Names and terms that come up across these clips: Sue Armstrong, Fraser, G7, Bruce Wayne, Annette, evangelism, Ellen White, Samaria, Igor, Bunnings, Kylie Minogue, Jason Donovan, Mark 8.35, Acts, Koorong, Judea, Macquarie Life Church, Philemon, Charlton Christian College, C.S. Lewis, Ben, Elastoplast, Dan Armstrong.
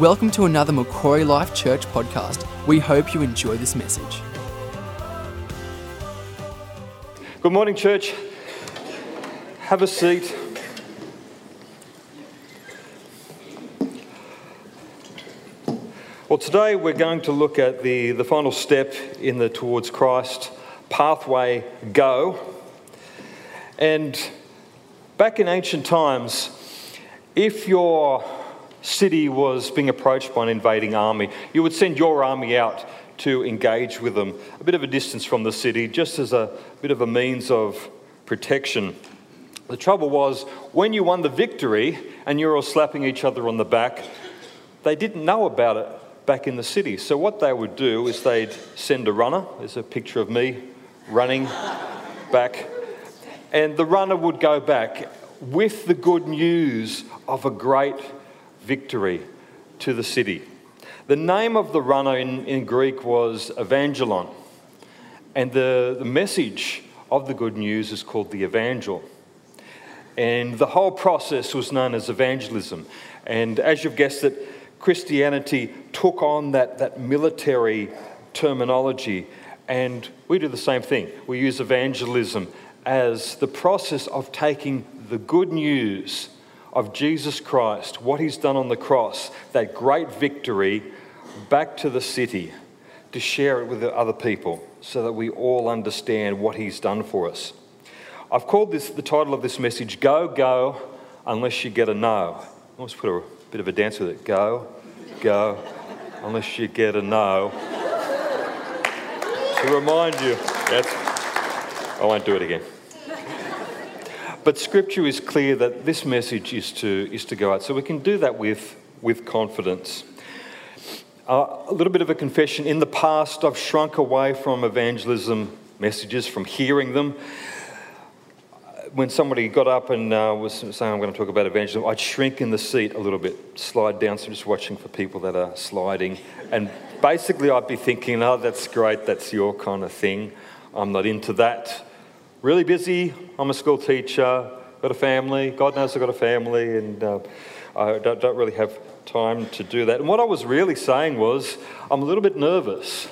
Welcome to another Macquarie Life Church podcast. We hope you enjoy this message. Good morning, church. Have a seat. Well, today we're going to look at the final step in the Towards Christ pathway go. And back in ancient times, if your city was being approached by an invading army, you would send your army out to engage with them, a bit of a distance from the city, just as a bit of a means of protection. The trouble was, when you won the victory and you were all slapping each other on the back, they didn't know about it back in the city. So what they would do is they'd send a runner. There's a picture of me running back. And the runner would go back with the good news of a great victory to the city. The name of the runner in Greek was Evangelon. And the message of the good news is called the Evangel. And the whole process was known as evangelism. And as you've guessed it, Christianity took on that military terminology, and we do the same thing. We use evangelism as the process of taking the good news of Jesus Christ, what he's done on the cross, that great victory, back to the city to share it with the other people so that we all understand what he's done for us. I've called this, the title of this message, Go, Go, Unless You Get a No. I almost put a bit of a dance with it. Go, go, unless you get a no. To remind you. I won't do it again. But Scripture is clear that this message is to go out. So we can do that with confidence. A little bit of a confession. In the past, I've shrunk away from evangelism messages, from hearing them. When somebody got up and was saying, I'm going to talk about evangelism, I'd shrink in the seat a little bit, slide down. So I'm just watching for people that are sliding. And basically I'd be thinking, oh, that's great, that's your kind of thing. I'm not into that. Really busy, I'm a school teacher, got a family. God knows I've got a family, and I don't really have time to do that. And what I was really saying was, I'm a little bit nervous.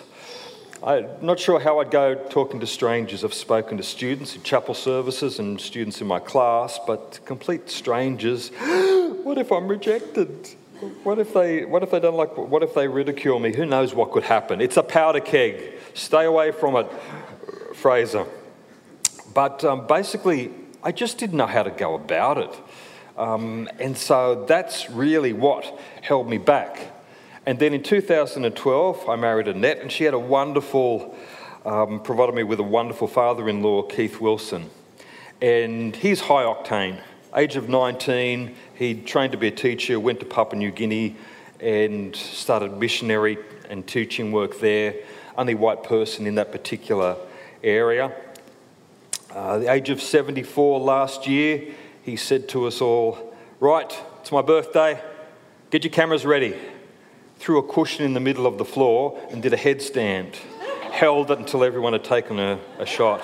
I'm not sure how I'd go talking to strangers. I've spoken to students in chapel services and students in my class, but complete strangers. What if I'm rejected? What if they don't like? What if they ridicule me? Who knows what could happen? It's a powder keg. Stay away from it, Fraser. But basically, I just didn't know how to go about it. And so that's really what held me back. And then in 2012, I married Annette, and she had a wonderful, provided me with a wonderful father-in-law, Keith Wilson. And he's high octane. Age of 19, he trained to be a teacher, went to Papua New Guinea, and started missionary and teaching work there. Only white person in that particular area. The age of 74 last year, he said to us all, right, it's my birthday, get your cameras ready. Threw a cushion in the middle of the floor and did a headstand. Held it until everyone had taken a shot.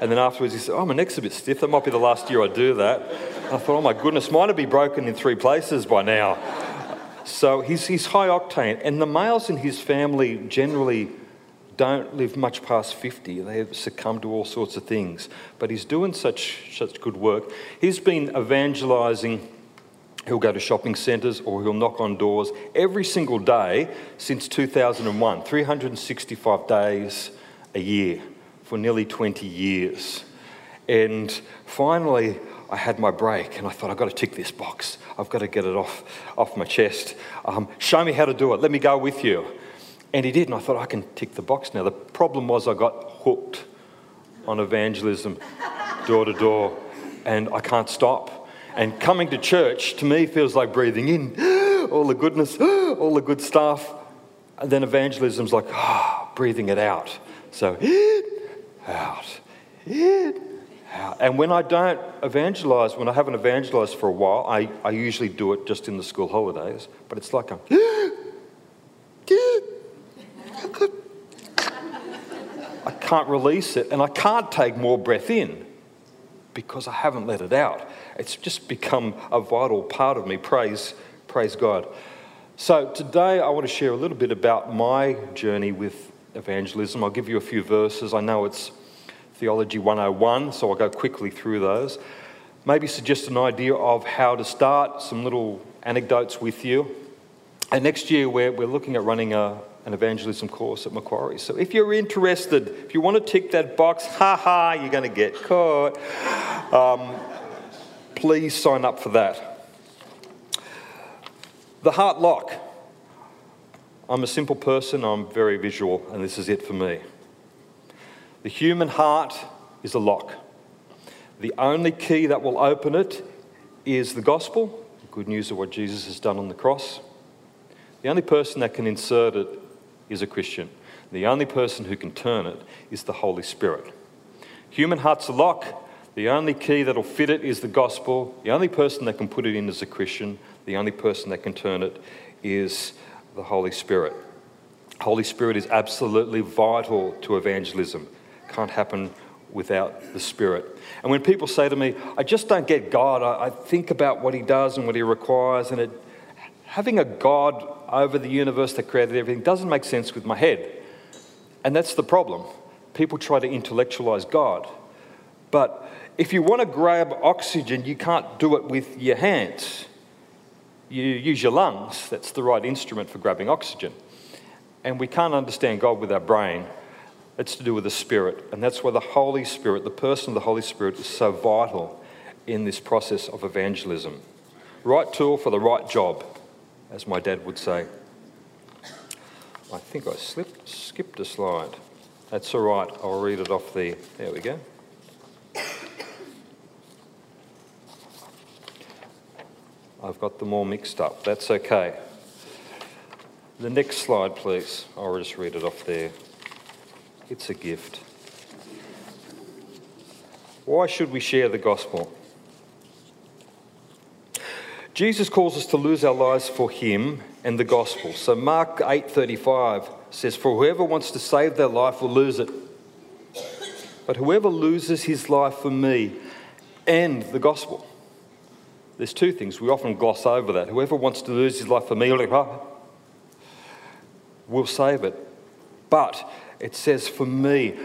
And then afterwards he said, oh, my neck's a bit stiff. That might be the last year I do that. And I thought, oh, my goodness, mine would be broken in 3 places by now. So he's high octane. And the males in his family generally don't live much past 50. They have succumbed to all sorts of things. But he's doing such good work. He's been evangelising. He'll go to shopping centres or he'll knock on doors every single day since 2001, 365 days a year for nearly 20 years. And finally, I had my break and I thought, I've got to tick this box. I've got to get it off my chest. Show me how to do it. Let me go with you. And he did, and I thought, I can tick the box now. The problem was I got hooked on evangelism door to door and I can't stop. And coming to church, to me, feels like breathing in all the goodness, all the good stuff. And then evangelism's like, breathing it out. So, out. And when I haven't evangelised for a while, I usually do it just in the school holidays. But it's like I can't release it, and I can't take more breath in because I haven't let it out. It's just become a vital part of me. Praise God. So today I want to share a little bit about my journey with evangelism. I'll give you a few verses. I know it's Theology 101, so I'll go quickly through those. Maybe suggest an idea of how to start, some little anecdotes with you. And next year we're looking at running an evangelism course at Macquarie. So if you're interested, if you want to tick that box, you're going to get caught. Please sign up for that. The heart lock. I'm a simple person, I'm very visual, and this is it for me. The human heart is a lock. The only key that will open it is the gospel, the good news of what Jesus has done on the cross. The only person that can insert it is a Christian. The only person who can turn it is the Holy Spirit. Human heart's a lock. The only key that'll fit it is the gospel. The only person that can put it in is a Christian. The only person that can turn it is the Holy Spirit. Holy Spirit is absolutely vital to evangelism. Can't happen without the Spirit. And when people say to me, I just don't get God, I think about what he does and what he requires, and having a God over the universe that created everything doesn't make sense with my head. And that's the problem. People try to intellectualize God. But if you want to grab oxygen, you can't do it with your hands. You use your lungs. That's the right instrument for grabbing oxygen. And we can't understand God with our brain. It's to do with the Spirit. And that's why the Holy Spirit, the person of the Holy Spirit, is so vital in this process of evangelism. Right tool for the right job, as my dad would say. I think I skipped a slide. That's all right. I'll read it off the... There we go. I've got them all mixed up. That's okay. The next slide, please. I'll just read it off there. It's a gift. Why should we share the gospel? Jesus calls us to lose our lives for him and the gospel. So Mark 8.35 says, "For whoever wants to save their life will lose it. But whoever loses his life for me and the gospel..." There's two things. We often gloss over that. Whoever wants to lose his life for me will save it. But it says for me. It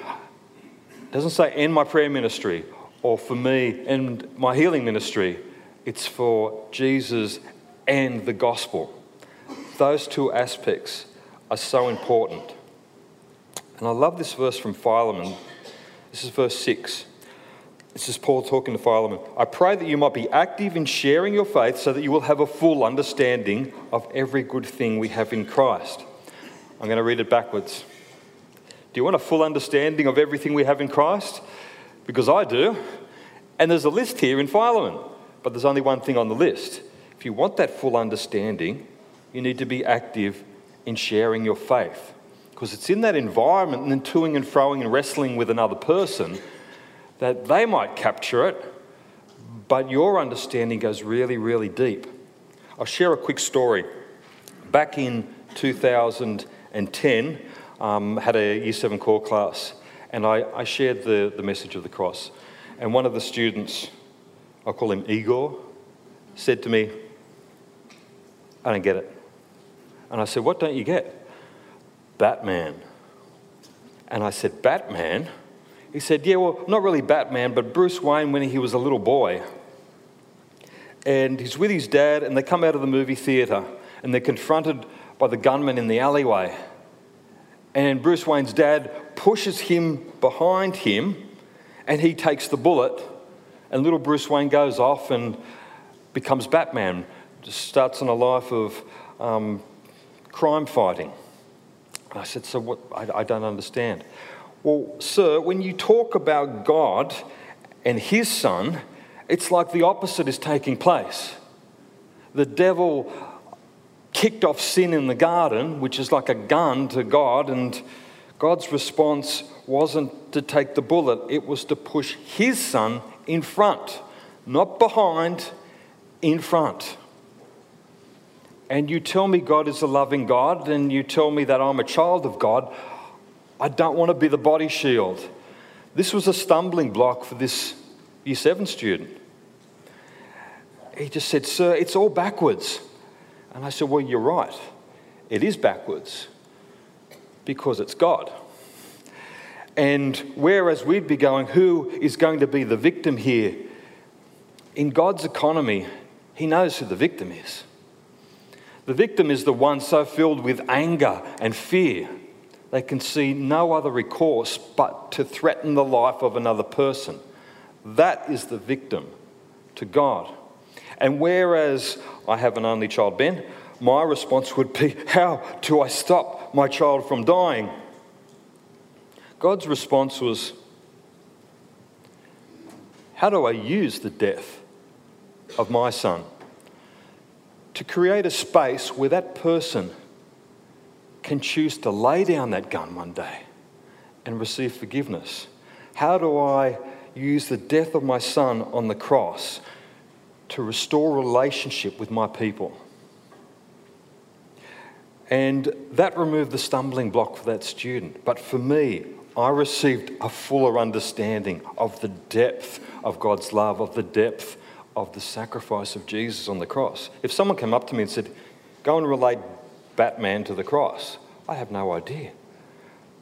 doesn't say and my prayer ministry or for me and my healing ministry. It's for Jesus and the gospel. Those two aspects are so important. And I love this verse from Philemon. This is verse 6. This is Paul talking to Philemon. "I pray that you might be active in sharing your faith so that you will have a full understanding of every good thing we have in Christ." I'm going to read it backwards. Do you want a full understanding of everything we have in Christ? Because I do. And there's a list here in Philemon, but there's only one thing on the list. If you want that full understanding, you need to be active in sharing your faith. Because it's in that environment and then toing and froing and wrestling with another person that they might capture it, but your understanding goes really, really deep. I'll share a quick story. Back in 2010, had a Year 7 core class, and I shared the message of the cross. And one of the students, I'll call him Igor, said to me, "I don't get it." And I said, "What don't you get?" "Batman." And I said, "Batman?" He said, "Yeah, well, not really Batman, but Bruce Wayne when he was a little boy. And he's with his dad, and they come out of the movie theater, and they're confronted by the gunman in the alleyway. And Bruce Wayne's dad pushes him behind him, and he takes the bullet, and little Bruce Wayne goes off and becomes Batman, just starts on a life of crime fighting." I said, "So what? I don't understand." "Well, sir, when you talk about God and his son, it's like the opposite is taking place. The devil kicked off sin in the garden, which is like a gun to God, and God's response wasn't to take the bullet. It was to push his son in front, not behind, in front. And you tell me God is a loving God, and you tell me that I'm a child of God. I don't want to be the body shield." This was a stumbling block for this Year 7 student. He just said, "Sir, it's all backwards." And I said, well, you're right. It is backwards because it's God. And whereas we'd be going, who is going to be the victim here? In God's economy, he knows who the victim is. The victim is the one so filled with anger and fear, they can see no other recourse but to threaten the life of another person. That is the victim to God. And whereas I have an only child, Ben, my response would be, how do I stop my child from dying? God's response was, how do I use the death of my son to create a space where that person can choose to lay down that gun one day and receive forgiveness? How do I use the death of my son on the cross to restore relationship with my people? And that removed the stumbling block for that student. But for me, I received a fuller understanding of the depth of God's love, of the depth of the sacrifice of Jesus on the cross. If someone came up to me and said, go and relate Batman to the cross, I have no idea.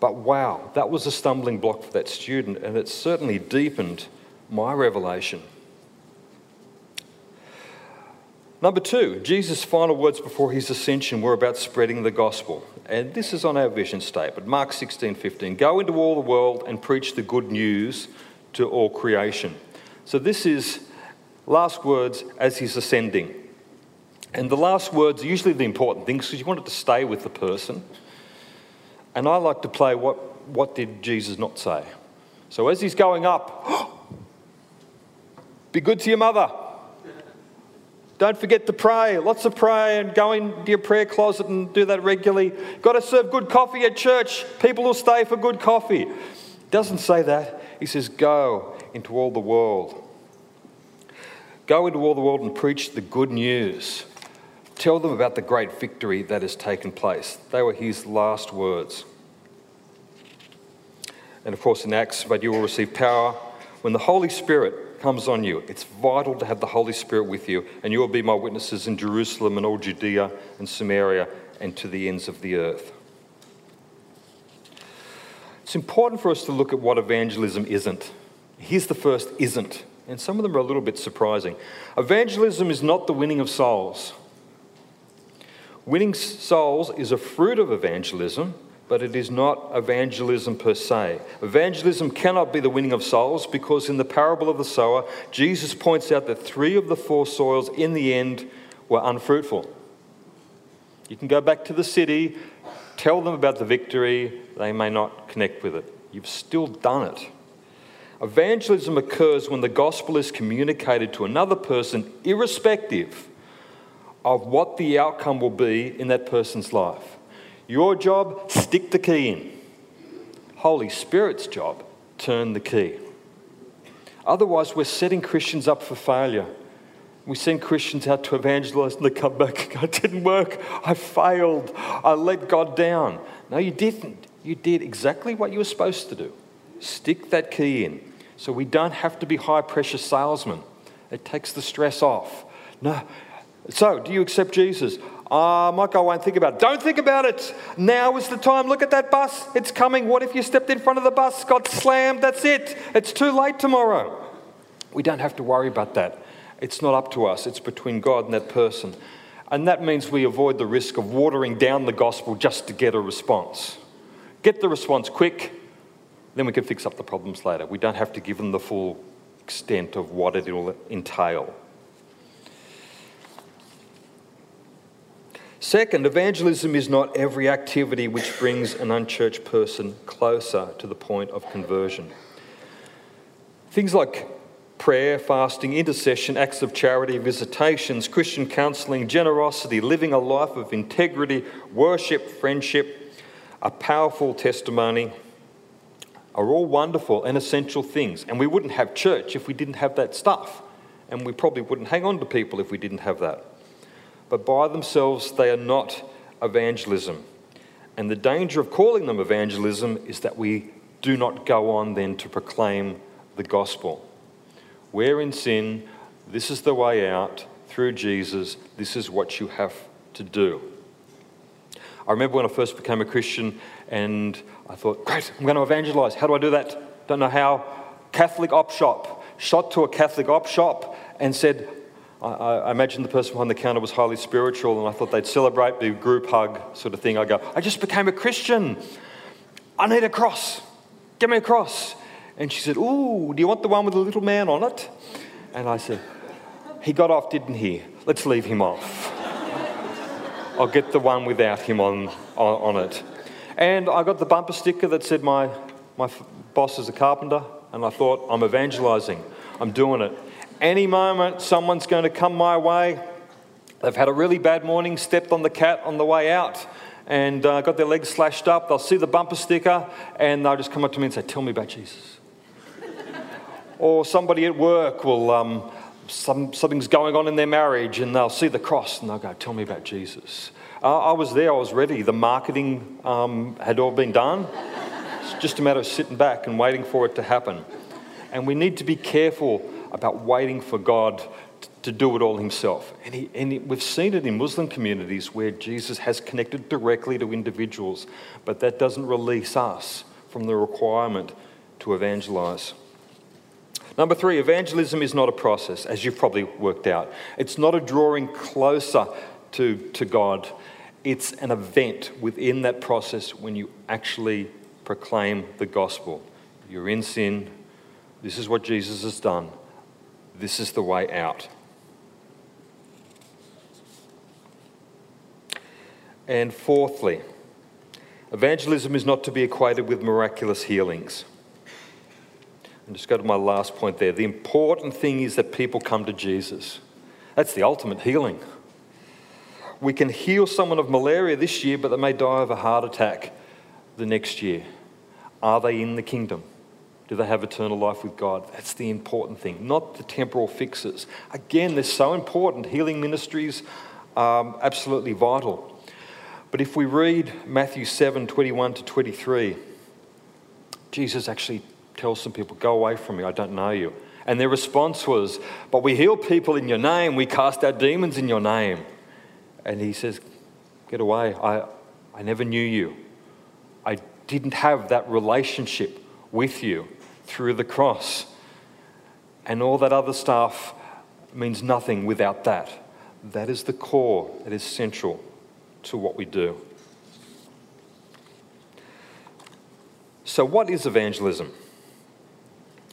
But wow, that was a stumbling block for that student, and it certainly deepened my revelation. Number two, Jesus' final words before his ascension were about spreading the gospel. And this is on our vision statement, Mark 16:15. Go into all the world and preach the good news to all creation. So this is last words as he's ascending. And the last words are usually the important things because you want it to stay with the person. And I like to play what did Jesus not say. So as he's going up, be good to your mother. Don't forget to pray. Lots of pray and go into your prayer closet and do that regularly. Got to serve good coffee at church. People will stay for good coffee. Doesn't say that. He says, go into all the world. Go into all the world and preach the good news. Tell them about the great victory that has taken place. They were his last words. And of course in Acts, but you will receive power when the Holy Spirit comes on you. It's vital to have the Holy Spirit with you, and you will be my witnesses in Jerusalem and all Judea and Samaria and to the ends of the earth. It's important for us to look at what evangelism isn't. Here's the first isn't. And some of them are a little bit surprising. Evangelism is not the winning of souls. Winning souls is a fruit of evangelism, but it is not evangelism per se. Evangelism cannot be the winning of souls because in the parable of the sower, Jesus points out that 3 of the 4 soils in the end were unfruitful. You can go back to the city, tell them about the victory, they may not connect with it. You've still done it. Evangelism occurs when the gospel is communicated to another person, irrespective of what the outcome will be in that person's life. Your job, stick the key in. Holy Spirit's job, turn the key. Otherwise, we're setting Christians up for failure. We send Christians out to evangelize and they come back and go, it didn't work, I failed, I let God down. No, you didn't. You did exactly what you were supposed to do. Stick that key in. So we don't have to be high-pressure salesmen. It takes the stress off. No. So, do you accept Jesus? I might go away and think about it. Don't think about it. Now is the time. Look at that bus. It's coming. What if you stepped in front of the bus, got slammed? That's it. It's too late tomorrow. We don't have to worry about that. It's not up to us. It's between God and that person. And that means we avoid the risk of watering down the gospel just to get a response. Get the response quick. Then we can fix up the problems later. We don't have to give them the full extent of what it will entail. Second, evangelism is not every activity which brings an unchurched person closer to the point of conversion. Things like prayer, fasting, intercession, acts of charity, visitations, Christian counselling, generosity, living a life of integrity, worship, friendship, a powerful testimony, are all wonderful and essential things. And we wouldn't have church if we didn't have that stuff. And we probably wouldn't hang on to people if we didn't have that. But by themselves, they are not evangelism. And the danger of calling them evangelism is that we do not go on then to proclaim the gospel. We're in sin. This is the way out. Through Jesus, this is what you have to do. I remember when I first became a Christian and I thought, great, I'm going to evangelize. How do I do that? Don't know how. Catholic op shop. Shot to a Catholic op shop and said, I imagine the person behind the counter was highly spiritual and I thought they'd celebrate, the group hug sort of thing. I go, I just became a Christian. I need a cross. Get me a cross. And she said, ooh, do you want the one with the little man on it? And I said, he got off, didn't he? Let's leave him off. I'll get the one without him on it. And I got the bumper sticker that said my boss is a carpenter, and I thought, I'm evangelizing. I'm doing it. Any moment someone's going to come my way. They've had a really bad morning, stepped on the cat on the way out, and got their legs slashed up. They'll see the bumper sticker, and they'll just come up to me and say, tell me about Jesus. Or somebody at work will... something's going on in their marriage and they'll see the cross and they'll go, tell me about Jesus. I was there, I was ready. The marketing had all been done. It's just a matter of sitting back and waiting for it to happen. And we need to be careful about waiting for God to do it all himself. And, we've seen it in Muslim communities where Jesus has connected directly to individuals, but that doesn't release us from the requirement to evangelize. Number three, evangelism is not a process, as you've probably worked out. It's not a drawing closer to God. It's an event within that process when you actually proclaim the gospel. You're in sin. This is what Jesus has done. This is the way out. And fourthly, evangelism is not to be equated with miraculous healings. And just go to my last point there. The important thing is that people come to Jesus. That's the ultimate healing. We can heal someone of malaria this year, but they may die of a heart attack the next year. Are they in the kingdom? Do they have eternal life with God? That's the important thing, not the temporal fixes. Again, they're so important. Healing ministries are absolutely vital. But if we read Matthew 7:21-23, Jesus actually tell some people, go away from me, I don't know you. And their response was, but we heal people in your name, we cast out demons in your name. And he says, get away, I never knew you. I didn't have that relationship with you through the cross. And all that other stuff means nothing without that. That is the core, that is central to what we do. So what is evangelism?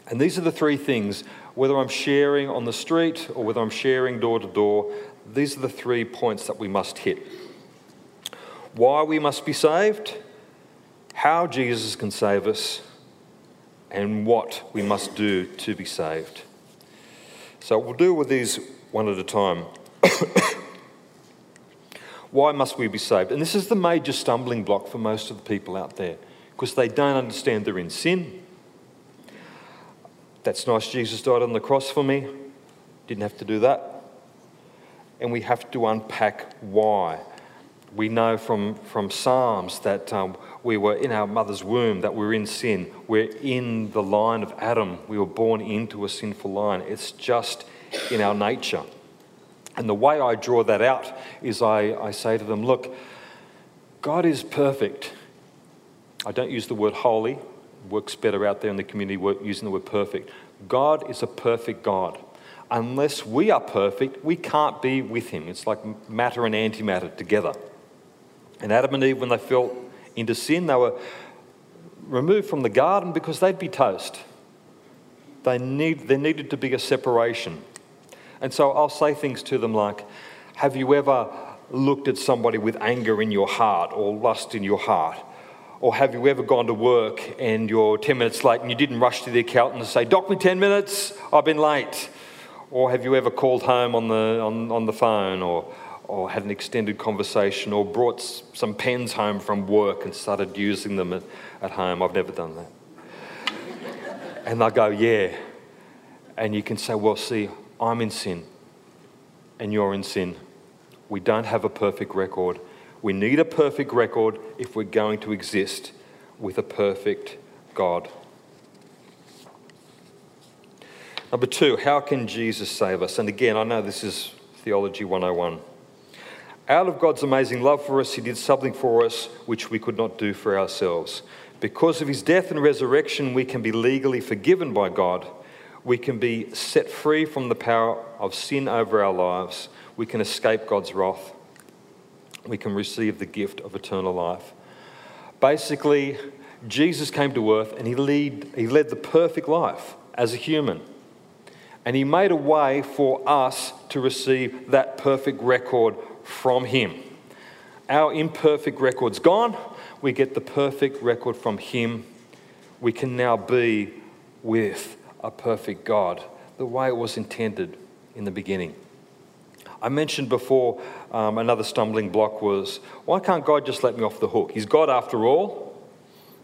And these are the three things, whether I'm sharing on the street or whether I'm sharing door to door, these are the three points that we must hit. Why we must be saved, how Jesus can save us, and what we must do to be saved. So we'll deal with these one at a time. Why must we be saved? And this is the major stumbling block for most of the people out there, because they don't understand they're in sin. That's nice, Jesus died on the cross for me. Didn't have to do that. And we have to unpack why. We know from Psalms that we were in our mother's womb, that we're in sin. We're in the line of Adam. We were born into a sinful line. It's just in our nature. And the way I draw that out is I say to them, look, God is perfect. I don't use the word holy. Works better out there in the community using the word perfect. God is a perfect God. Unless we are perfect, we can't be with him. It's like matter and antimatter together. And Adam and Eve, when they fell into sin, they were removed from the garden because they'd be toast. There needed to be a separation. And so I'll say things to them like, have you ever looked at somebody with anger in your heart or lust in your heart? Or have you ever gone to work and you're 10 minutes late and you didn't rush to the accountant and say, dock me 10 minutes, I've been late. Or have you ever called home on the phone or had an extended conversation or brought some pens home from work and started using them at home? I've never done that. And they'll go, yeah. And you can say, well, see, I'm in sin and you're in sin. We don't have a perfect record. We need a perfect record if we're going to exist with a perfect God. Number two, how can Jesus save us? And again, I know this is theology 101. Out of God's amazing love for us, he did something for us which we could not do for ourselves. Because of his death and resurrection, we can be legally forgiven by God. We can be set free from the power of sin over our lives. We can escape God's wrath. We can receive the gift of eternal life. Basically, Jesus came to earth and he led the perfect life as a human. And he made a way for us to receive that perfect record from him. Our imperfect record's gone. We get the perfect record from him. We can now be with a perfect God, the way it was intended in the beginning. I mentioned before another stumbling block was, why can't God just let me off the hook? He's God after all.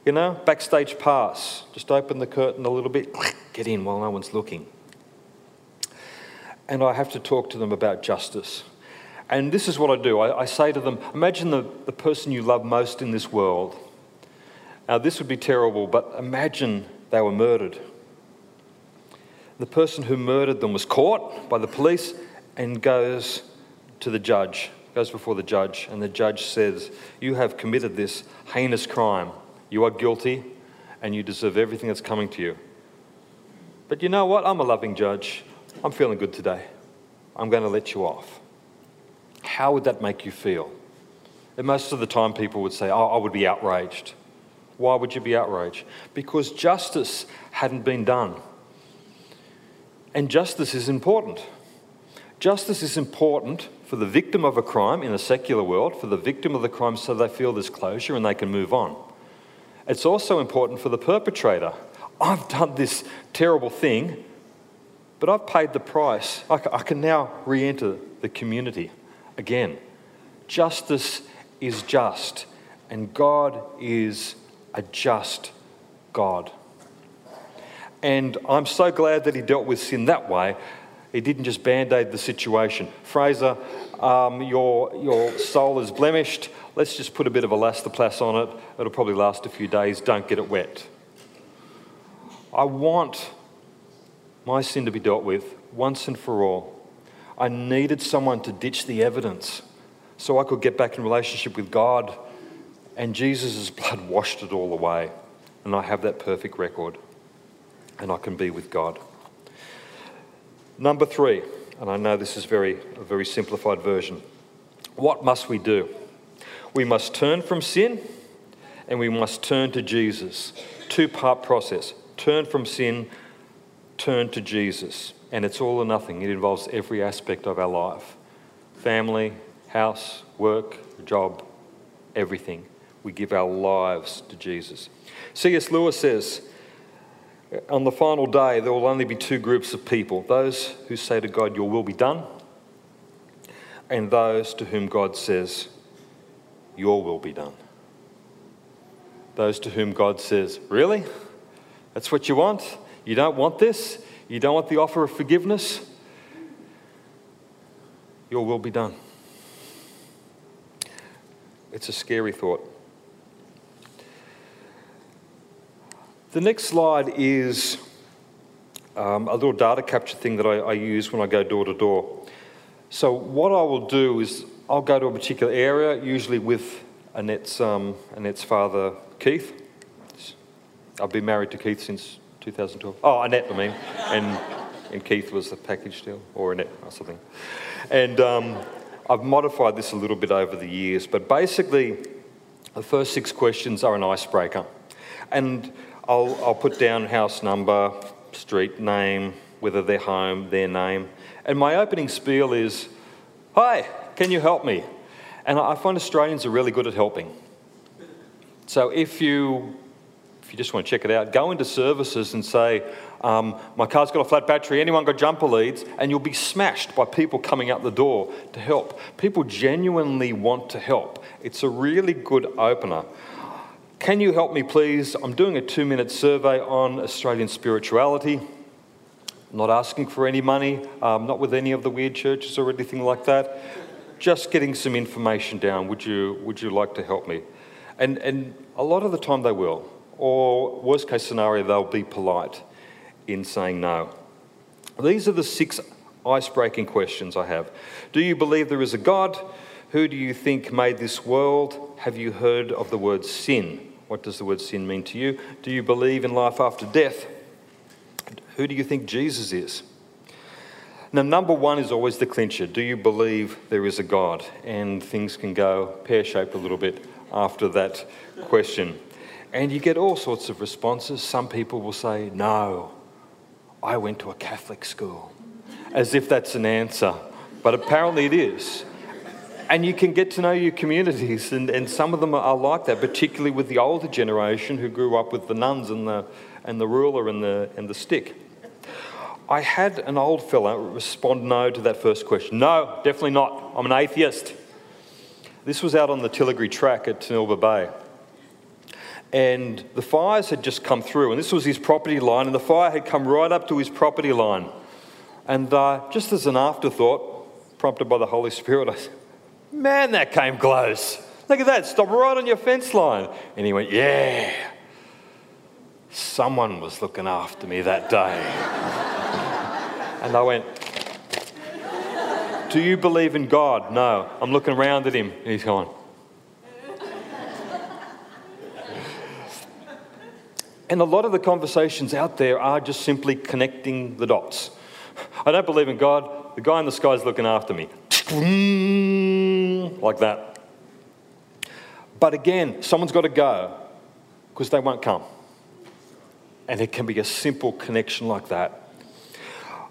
You know, backstage pass. Just open the curtain a little bit. Get in while no one's looking. And I have to talk to them about justice. And this is what I do. I say to them, imagine the person you love most in this world. Now, this would be terrible, but imagine they were murdered. The person who murdered them was caught by the police and goes to the judge, goes before the judge, and the judge says, you have committed this heinous crime. You are guilty and you deserve everything that's coming to you. But you know what? I'm a loving judge. I'm feeling good today. I'm going to let you off. How would that make you feel? And most of the time people would say, I would be outraged. Why would you be outraged? Because justice hadn't been done. And justice is important. Justice is important for the victim of a crime in a secular world, for the victim of the crime so they feel this closure and they can move on. It's also important for the perpetrator. I've done this terrible thing, but I've paid the price. I can now re-enter the community again. Justice is just, and God is a just God. And I'm so glad that he dealt with sin that way. He didn't just band-aid the situation. Fraser, your soul is blemished. Let's just put a bit of elastoplast on it. It'll probably last a few days. Don't get it wet. I want my sin to be dealt with once and for all. I needed someone to ditch the evidence so I could get back in relationship with God. And Jesus' blood washed it all away. And I have that perfect record. And I can be with God. Number 3, and I know this is a very simplified version. What must we do? We must turn from sin and we must turn to Jesus. Two-part process. Turn from sin, turn to Jesus. And it's all or nothing. It involves every aspect of our life. Family, house, work, job, everything. We give our lives to Jesus. C.S. Lewis says, on the final day, there will only be two groups of people. Those who say to God, your will be done. And those to whom God says, your will be done. Those to whom God says, really? That's what you want? You don't want this? You don't want the offer of forgiveness? Your will be done. It's a scary thought. The next slide is a little data capture thing that I use when I go door to door. So what I will do is I'll go to a particular area, usually with Annette's father, Keith. I've been married to Keith since 2012. Oh, Annette, I mean. And Keith was the package deal, or Annette or something. And I've modified this a little bit over the years, but basically the first 6 questions are an icebreaker. And I'll put down house number, street name, whether they're home, their name. And my opening spiel is, hi, can you help me? And I find Australians are really good at helping. So if you just want to check it out, go into services and say, my car's got a flat battery, anyone got jumper leads? And you'll be smashed by people coming out the door to help. People genuinely want to help. It's a really good opener. Can you help me, please? I'm doing a 2-minute survey on Australian spirituality. I'm not asking for any money, not with any of the weird churches or anything like that. Just getting some information down. Would you like to help me? And a lot of the time they will. Or worst case scenario, they'll be polite in saying no. These are the 6 ice-breaking questions I have. Do you believe there is a God? Who do you think made this world? Have you heard of the word sin? What does the word sin mean to you? Do you believe in life after death? Who do you think Jesus is? Now, number one is always the clincher. Do you believe there is a God? And things can go pear-shaped a little bit after that question. And you get all sorts of responses. Some people will say, no, I went to a Catholic school, as if that's an answer. But apparently it is. And you can get to know your communities, and some of them are like that, particularly with the older generation who grew up with the nuns and the ruler and the stick. I had an old fella respond no to that first question. No, definitely not. I'm an atheist. This was out on the Tilligree track at Tenilba Bay. And the fires had just come through, and this was his property line, and the fire had come right up to his property line. And just as an afterthought, prompted by the Holy Spirit, I said, man, that came close. Look at that, stop right on your fence line. And he went, yeah, someone was looking after me that day. And I went, do you believe in God? No. I'm looking around at him. And he's going. And a lot of the conversations out there are just simply connecting the dots. I don't believe in God. The guy in the sky is looking after me. Like that. But again, someone's got to go because they won't come. And it can be a simple connection like that.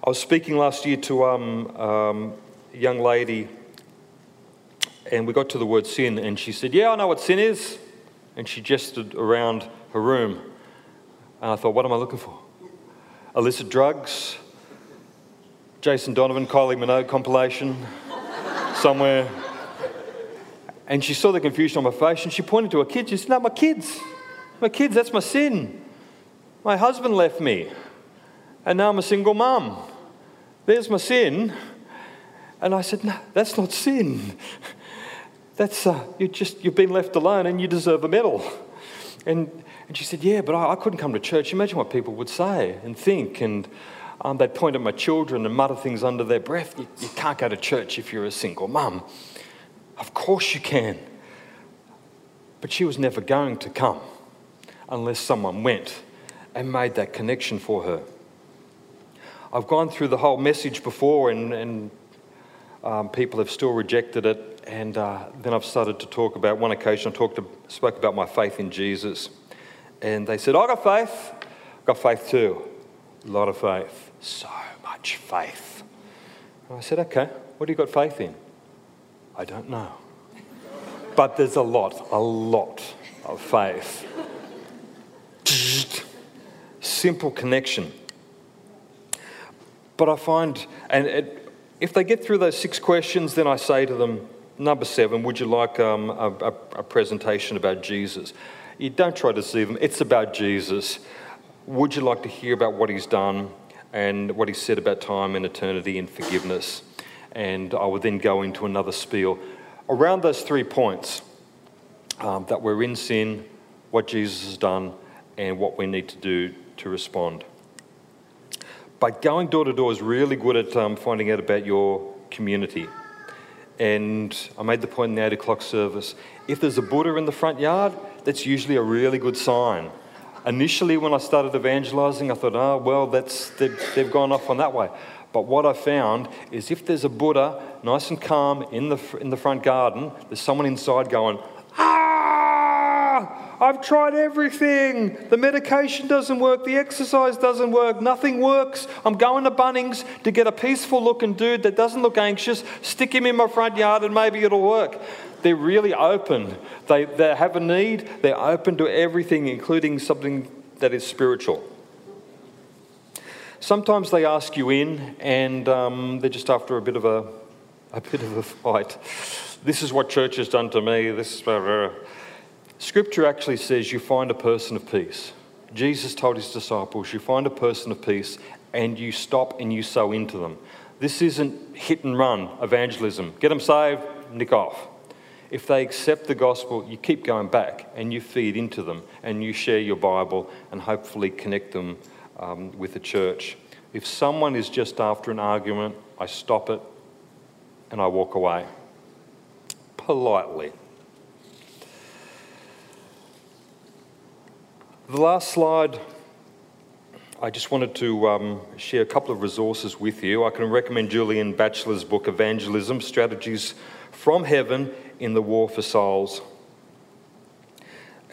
I was speaking last year to a young lady, and we got to the word sin, and she said, yeah, I know what sin is. And she gestured around her room. And I thought, what am I looking for? Illicit drugs, Jason Donovan, Kylie Minogue compilation, somewhere. And she saw the confusion on my face, and she pointed to her kids. She said, no, my kids, that's my sin. My husband left me, and now I'm a single mum. There's my sin. And I said, no, that's not sin. That's, you've been left alone and you deserve a medal. And she said, yeah, but I couldn't come to church. Imagine what people would say and think. And they'd point at my children and mutter things under their breath. You can't go to church if you're a single mum. Of course you can. But she was never going to come unless someone went and made that connection for her. I've gone through the whole message before and people have still rejected it. And then I've started to talk about one occasion I spoke about my faith in Jesus. And they said, I got faith. I got faith too. A lot of faith. So much faith. And I said, okay, what do you got faith in? I don't know. But there's a lot of faith. Simple connection. But I find, if they get through those six questions, then I say to them, number seven, would you like a presentation about Jesus? You don't try to deceive them. It's about Jesus. Would you like to hear about what he's done and what he said about time and eternity and forgiveness? And I would then go into another spiel around those 3 points, that we're in sin, what Jesus has done, and what we need to do to respond. But going door-to-door is really good at finding out about your community. And I made the point in the 8 o'clock service, if there's a Buddha in the front yard, that's usually a really good sign. Initially, when I started evangelising, I thought, they've gone off on that way. But what I found is if there's a Buddha, nice and calm, in the front garden, there's someone inside going, I've tried everything. The medication doesn't work. The exercise doesn't work. Nothing works. I'm going to Bunnings to get a peaceful-looking dude that doesn't look anxious, stick him in my front yard, and maybe it'll work. They're really open. They have a need. They're open to everything, including something that is spiritual. Sometimes they ask you in, and they're just after a bit of a fight. This is what church has done to me. This is... Scripture actually says you find a person of peace. Jesus told his disciples, you find a person of peace and you stop and you sow into them. This isn't hit and run evangelism. Get them saved, nick off. If they accept the gospel, you keep going back and you feed into them and you share your Bible and hopefully connect them with the church. If someone is just after an argument, I stop it and I walk away. politely. The last slide, I just wanted to share a couple of resources with you. I can recommend Julian Batchelor's book, Evangelism, Strategies from Heaven in the War for Souls.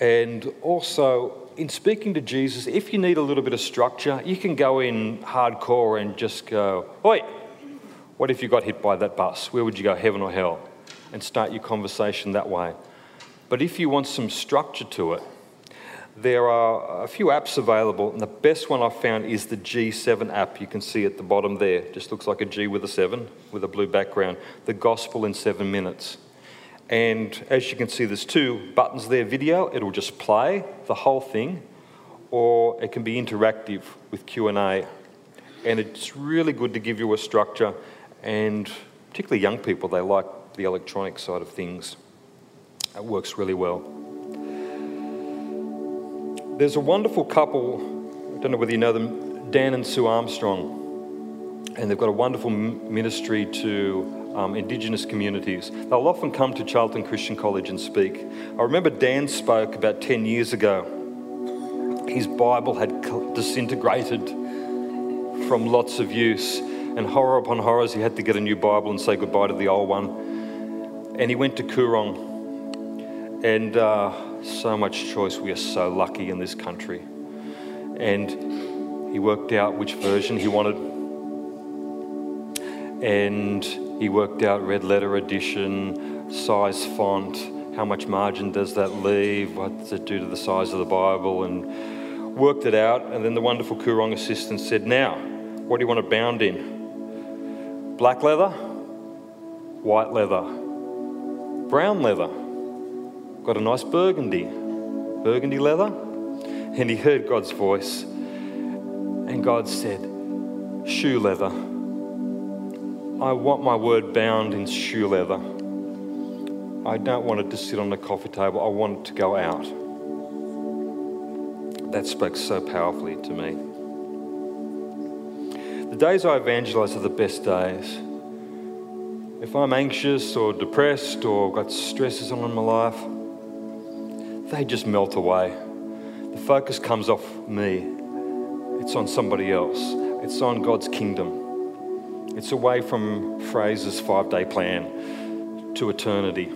And also, in speaking to Jesus, if you need a little bit of structure, you can go in hardcore and just go, "Oi, what if you got hit by that bus? Where would you go, heaven or hell?" And start your conversation that way. But if you want some structure to it, there are a few apps available, and the best one I've found is the G7 app. You can see at the bottom there, just looks like a G with a 7, with a blue background, the Gospel in 7 minutes. And as you can see, there's two buttons there, video, it'll just play the whole thing, or it can be interactive with Q&A. And it's really good to give you a structure, and particularly young people, they like the electronic side of things. It works really well. There's a wonderful couple, I don't know whether you know them, Dan and Sue Armstrong, and they've got a wonderful ministry to Indigenous communities. They'll often come to Charlton Christian College and speak. I remember Dan spoke about 10 years ago. His Bible had disintegrated from lots of use, and horror upon horrors, he had to get a new Bible and say goodbye to the old one. And he went to Koorong, and so much choice. We are so lucky in this country. And he worked out which version he wanted. And he worked out red letter edition, size font, how much margin does that leave, what does it do to the size of the Bible, and worked it out. And then the wonderful Koorong assistant said, "Now, what do you want it bound in? Black leather? White leather? Brown leather? Got a nice burgundy, burgundy leather." And he heard God's voice, and God said, "Shoe leather. I want my word bound in shoe leather. I don't want it to sit on the coffee table. I want it to go out." That spoke so powerfully to me. The days I evangelize are the best days. If I'm anxious or depressed or got stresses on in my life, they just melt away. The focus comes off me. It's on somebody else. It's on God's kingdom. It's away from Fraser's 5-day plan to eternity.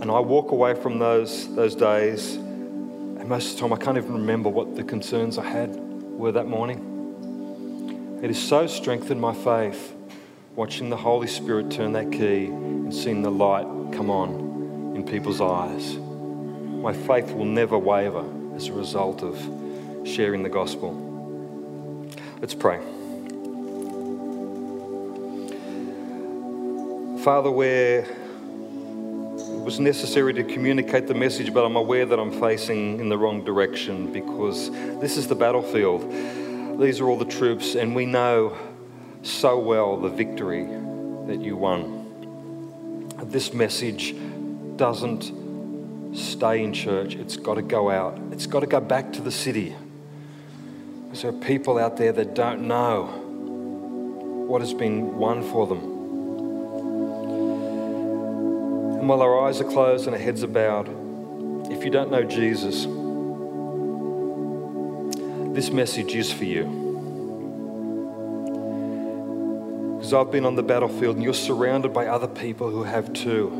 And I walk away from those days, and most of the time I can't even remember what the concerns I had were that morning. It has so strengthened my faith, watching the Holy Spirit turn that key and seeing the light come on in people's eyes. My faith will never waver as a result of sharing the gospel. Let's pray. Father, where it was necessary to communicate the message, but I'm aware that I'm facing in the wrong direction, because this is the battlefield. These are all the troops, and we know so well the victory that you won. This message doesn't stay in church. It's got to go out. It's got to go back to the city. There are people out there that don't know what has been won for them. And while our eyes are closed and our heads are bowed, if you don't know Jesus, this message is for you. Because I've been on the battlefield, and you're surrounded by other people who have too.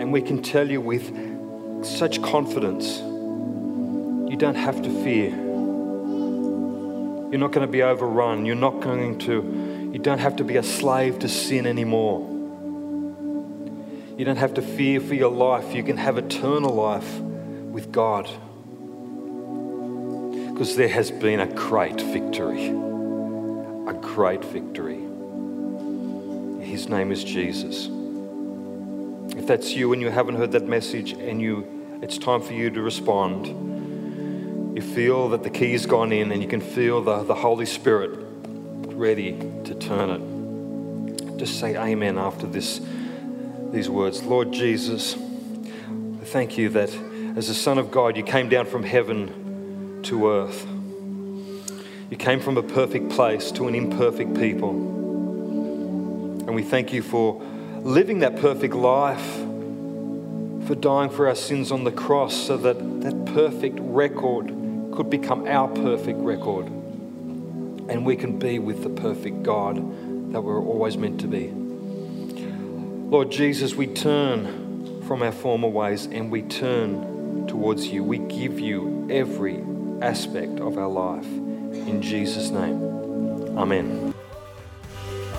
And we can tell you with such confidence, you don't have to fear. You're not going to be overrun. You don't have to be a slave to sin anymore. You don't have to fear for your life. You can have eternal life with God, because there has been a great victory. His name is Jesus. If that's you and you haven't heard that message, and it's time for you to respond. You feel that the key's gone in, and you can feel the Holy Spirit ready to turn it. Just say amen after these words. Lord Jesus, I thank you that as the Son of God, you came down from heaven to earth. You came from a perfect place to an imperfect people. And we thank you for living that perfect life, for dying for our sins on the cross so that that perfect record could become our perfect record and we can be with the perfect God that we're always meant to be. Lord Jesus, we turn from our former ways and we turn towards you. We give you every aspect of our life. In Jesus' name, amen.